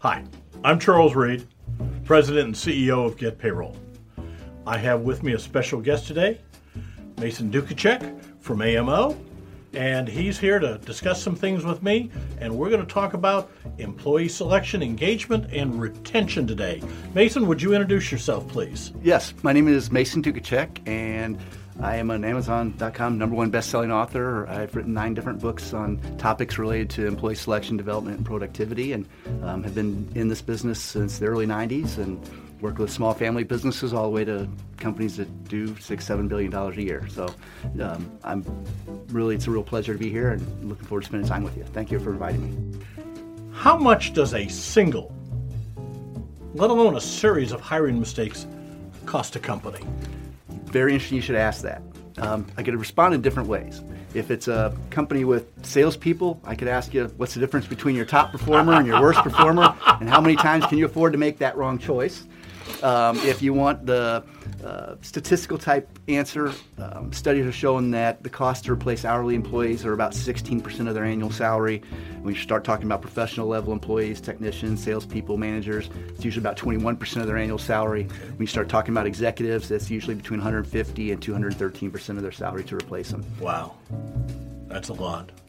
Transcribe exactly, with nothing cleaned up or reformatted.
Hi, I'm Charles Read, President and C E O of GetPayroll. I have with me a special guest today, Mason Tukacek from A M O, and he's here to discuss some things with me, and we're going to talk about employee selection, engagement, and retention today. Mason, would you introduce yourself, please? Yes, my name is Mason Tukacek, and I am an Amazon dot com number one best-selling author. I've written nine different books on topics related to employee selection, development, and productivity, and um, have been in this business since the early nineties and worked with small family businesses all the way to companies that do six, seven billion dollars a year. So um, I'm really, it's a real pleasure to be here and looking forward to spending time with you. Thank you for inviting me. How much does a single, let alone a series of hiring mistakes, cost a company? Very interesting you should ask that. Um, I could respond in different ways. If it's a company with salespeople, I could ask you, what's the difference between your top performer and your worst performer, and how many times can you afford to make that wrong choice? Um, if you want the uh, statistical type answer, um, studies have shown that the cost to replace hourly employees are about sixteen percent of their annual salary. When you start talking about professional level employees, technicians, salespeople, managers, it's usually about twenty-one percent of their annual salary. When you start talking about executives, that's usually between one hundred fifty and two hundred thirteen percent of their salary to replace them. Wow, that's a lot.